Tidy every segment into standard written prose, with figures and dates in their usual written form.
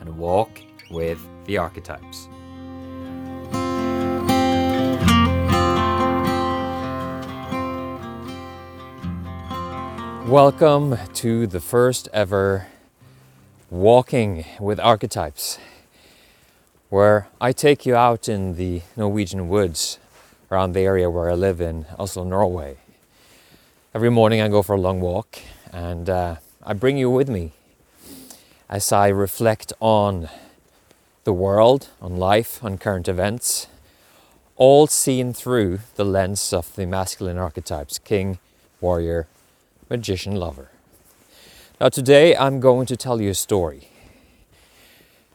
and walk with the archetypes. Welcome to the first ever Walking with Archetypes, where I take you out in the Norwegian woods around the area where I live in Oslo, Norway. Every morning I go for a long walk, and I bring you with me as I reflect on the world, on life, on current events, all seen through the lens of the masculine archetypes: King, Warrior, Magician, Lover. Now today I'm going to tell you a story.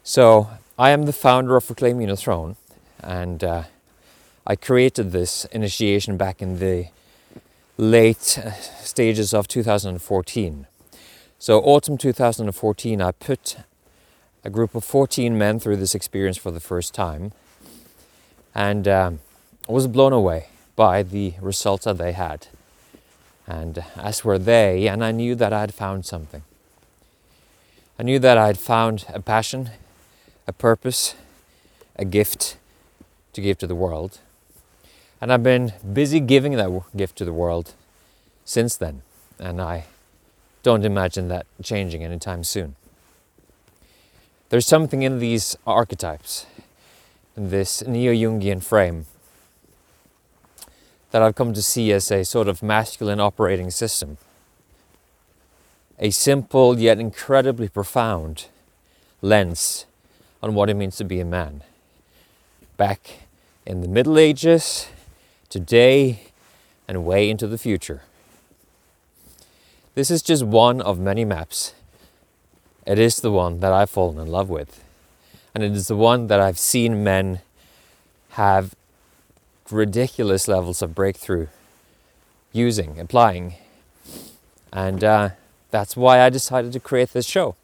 So I am the founder of Reclaiming the Throne, and I created this initiation back in the late stages of 2014. So autumn 2014, I put a group of 14 men through this experience for the first time, and I was blown away by the results that they had, and as were they. And I knew that I had found something. I knew that I had found a passion, a purpose, a gift to give to the world, and I've been busy giving that gift to the world since then, and I don't imagine that changing anytime soon. There's something in these archetypes, in this Neo-Jungian frame, that I've come to see as a sort of masculine operating system. A simple yet incredibly profound lens on what it means to be a man. Back in the Middle Ages, today, and way into the future. This is just one of many maps. It is the one that I've fallen in love with. And it is the one that I've seen men have ridiculous levels of breakthrough using, applying. And that's why I decided to create this show.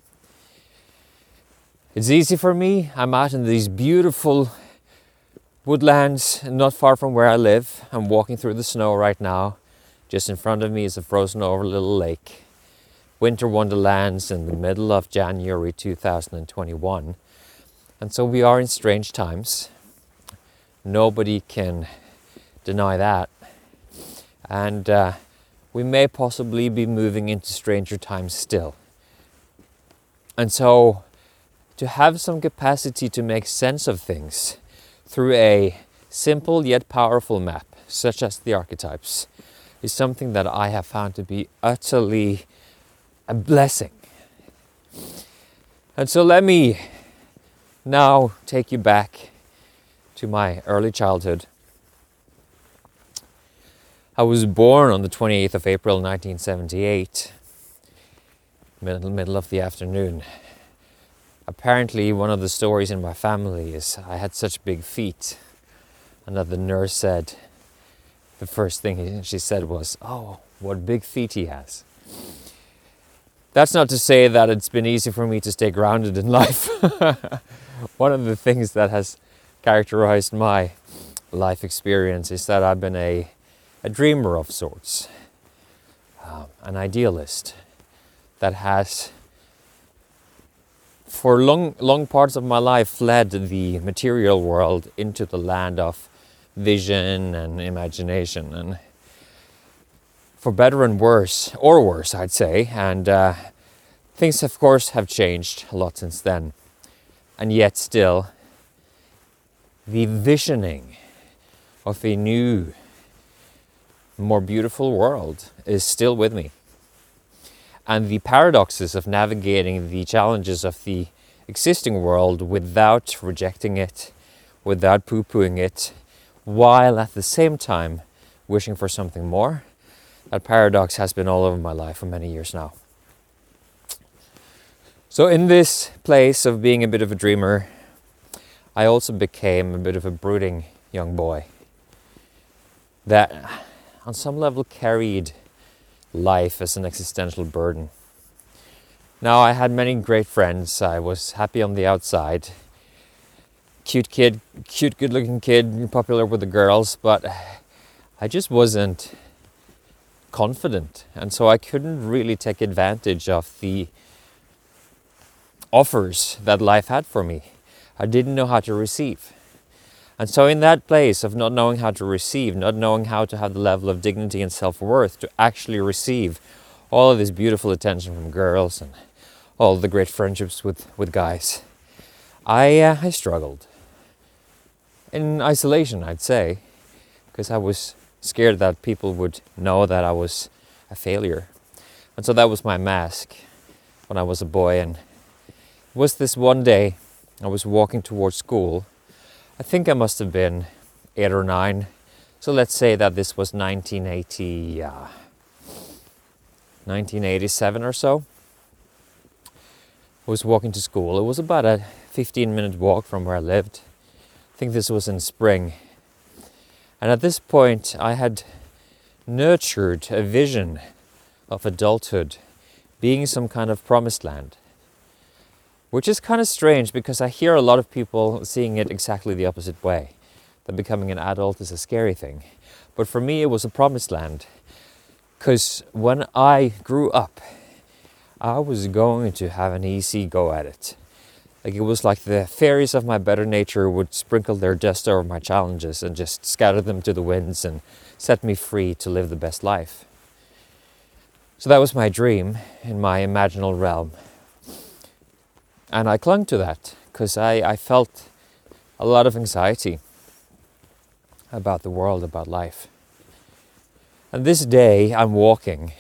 It's easy for me. I'm out in these beautiful woodlands not far from where I live. I'm walking through the snow right now. Just in front of me is a frozen over little lake. Winter wonderlands in the middle of January 2021. And so we are in strange times. Nobody can deny that. And we may possibly be moving into stranger times still. And so to have some capacity to make sense of things through a simple yet powerful map, such as the archetypes, is something that I have found to be utterly a blessing. And so let me now take you back to my early childhood. I was born on the 28th of April 1978, middle of the afternoon. Apparently, one of the stories in my family is I had such big feet, and that the nurse said, the first thing she said was, "Oh, what big feet he has." That's not to say that it's been easy for me to stay grounded in life. One of the things that has characterized my life experience is that I've been a dreamer of sorts, an idealist that has, for long parts of my life, fled the material world into the land of vision and imagination, and for better and worse, or worse, I'd say. And things, of course, have changed a lot since then. And yet still, the visioning of a new, more beautiful world is still with me. And the paradoxes of navigating the challenges of the existing world without rejecting it, without poo-pooing it, while at the same time wishing for something more. That paradox has been all over my life for many years now. So in this place of being a bit of a dreamer, I also became a bit of a brooding young boy that on some level carried life as an existential burden. Now, I had many great friends. I was happy on the outside. Cute good-looking kid, popular with the girls, but I just wasn't confident. And so I couldn't really take advantage of the offers that life had for me. I didn't know how to receive. And so in that place of not knowing how to receive, not knowing how to have the level of dignity and self-worth to actually receive all of this beautiful attention from girls and all the great friendships with guys, I struggled. In isolation, I'd say, because I was scared that people would know that I was a failure. And so that was my mask when I was a boy. And it was this one day I was walking towards school. I think I must have been 8 or 9. So let's say that this was 1987 or so. I was walking to school. It was about a 15-minute walk from where I lived. I think this was in spring. And at this point, I had nurtured a vision of adulthood being some kind of promised land, which is kind of strange because I hear a lot of people seeing it exactly the opposite way, that becoming an adult is a scary thing. But for me, it was a promised land, because when I grew up, I was going to have an easy go at it. Like, it was like the fairies of my better nature would sprinkle their dust over my challenges and just scatter them to the winds and set me free to live the best life. So that was my dream in my imaginal realm. And I clung to that because I felt a lot of anxiety about the world, about life. And this day I'm walking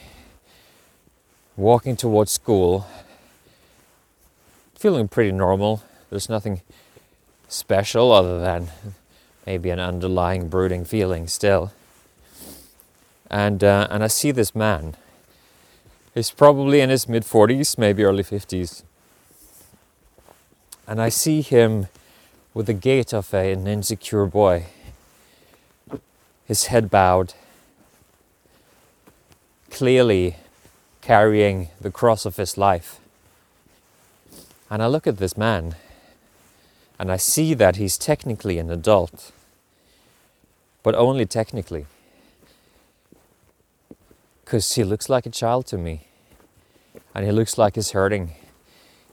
towards school, feeling pretty normal. There's nothing special other than maybe an underlying brooding feeling still. And I see this man. He's probably in his mid-40s, maybe early 50s. And I see him with the gait of an insecure boy, his head bowed, clearly carrying the cross of his life. And I look at this man and I see that he's technically an adult, but only technically, because he looks like a child to me, and he looks like he's hurting.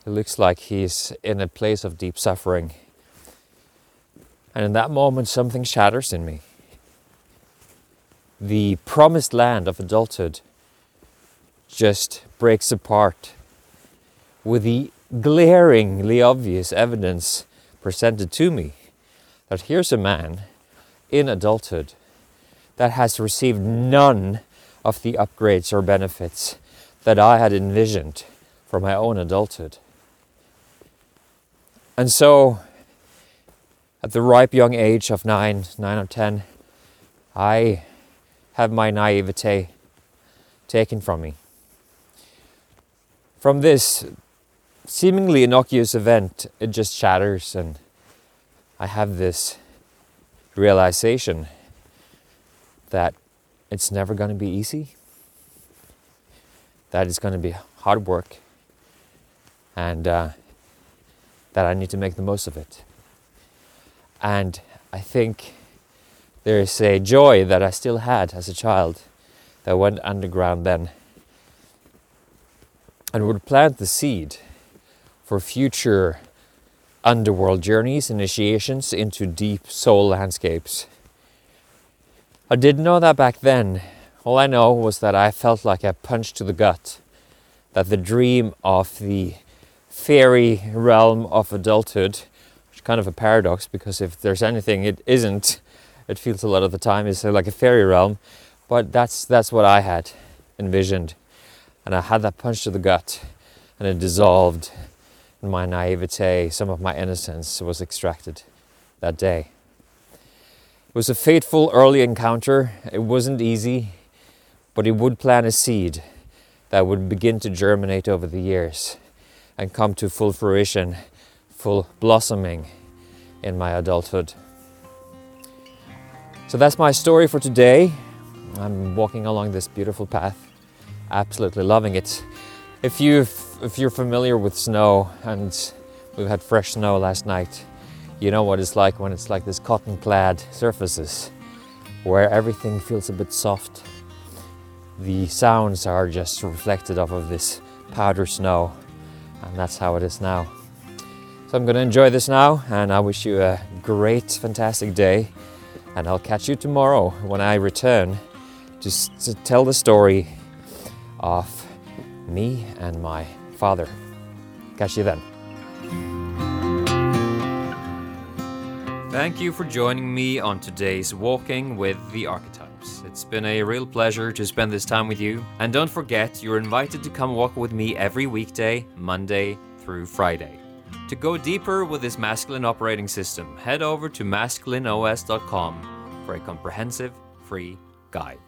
He looks like he's in a place of deep suffering. And in that moment, something shatters in me. The promised land of adulthood just breaks apart with the glaringly obvious evidence presented to me that here's a man in adulthood that has received none of the upgrades or benefits that I had envisioned for my own adulthood. And so at the ripe young age of 9 or 10, I have my naivete taken from me. From this seemingly innocuous event, it just shatters, and I have this realization that it's never going to be easy, that it's going to be hard work, and that I need to make the most of it. And I think there is a joy that I still had as a child that went underground then, and would plant the seed for future underworld journeys, initiations into deep soul landscapes. I didn't know that back then. All I know was that I felt like a punch to the gut, that the dream of the fairy realm of adulthood, which is kind of a paradox, because if there's anything it isn't, it feels a lot of the time is like a fairy realm, but that's what I had envisioned. And I had that punch to the gut, and it dissolved. And my naivete, some of my innocence, was extracted that day. It was a fateful early encounter. It wasn't easy, but it would plant a seed that would begin to germinate over the years and come to full fruition, full blossoming in my adulthood. So that's my story for today. I'm walking along this beautiful path, absolutely loving it. If you're familiar with snow, and we've had fresh snow last night, you know what it's like when it's like this cotton plaid surfaces where everything feels a bit soft. The sounds are just reflected off of this powder snow, and that's how it is now. So I'm going to enjoy this now, and I wish you a great, fantastic day, and I'll catch you tomorrow when I return to tell the story of me and my father. Catch you then. Thank you for joining me on today's Walking with the Archetypes. It's been a real pleasure to spend this time with you. And don't forget, you're invited to come walk with me every weekday, Monday through Friday. To go deeper with this masculine operating system, head over to MasculineOS.com for a comprehensive free guide.